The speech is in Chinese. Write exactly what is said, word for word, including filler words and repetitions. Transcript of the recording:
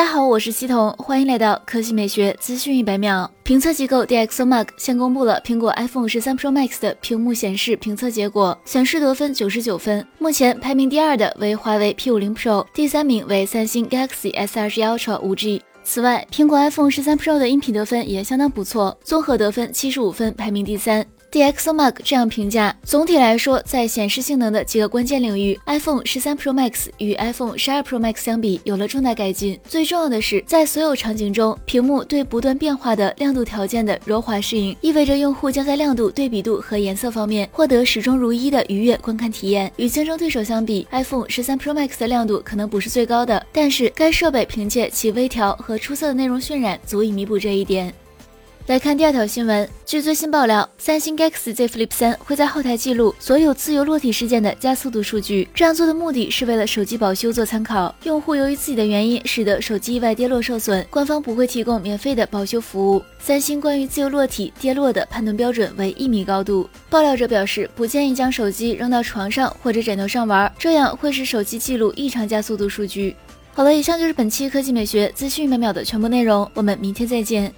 家好，我是西彤，欢迎来到科技美学资讯一百秒。评测机构 D X O M A R K 现公布了苹果 iPhone 十三 Pro Max 的屏幕显示评测结果，显示得分九十九分。目前排名第二的为华为 P 五十 Pro， 第三名为三星 Galaxy S二十一 Ultra 五G。此外，苹果 iPhone 十三 Pro 的音频得分也相当不错，综合得分七十五分，排名第三。D X O M A R K 这样评价，总体来说，在显示性能的几个关键领域， iPhone 十三 Pro Max 与 iPhone 十二 Pro Max 相比有了重大改进。最重要的是，在所有场景中，屏幕对不断变化的亮度条件的柔滑适应，意味着用户将在亮度、对比度和颜色方面获得始终如一的愉悦观看体验。与竞争对手相比， iPhone 十三 Pro Max 的亮度可能不是最高的，但是该设备凭借其微调和出色的内容渲染，足以弥补这一点。来看第二条新闻。据最新爆料，三星 Galaxy Z Flip 三会在后台记录所有自由落体事件的加速度数据，这样做的目的是为了手机保修做参考。用户由于自己的原因使得手机意外跌落受损，官方不会提供免费的保修服务。三星关于自由落体跌落的判断标准为一米高度。爆料者表示，不建议将手机扔到床上或者枕头上玩，这样会使手机记录异常加速度数据。好了，以上就是本期科技美学资讯一百秒的全部内容，我们明天再见。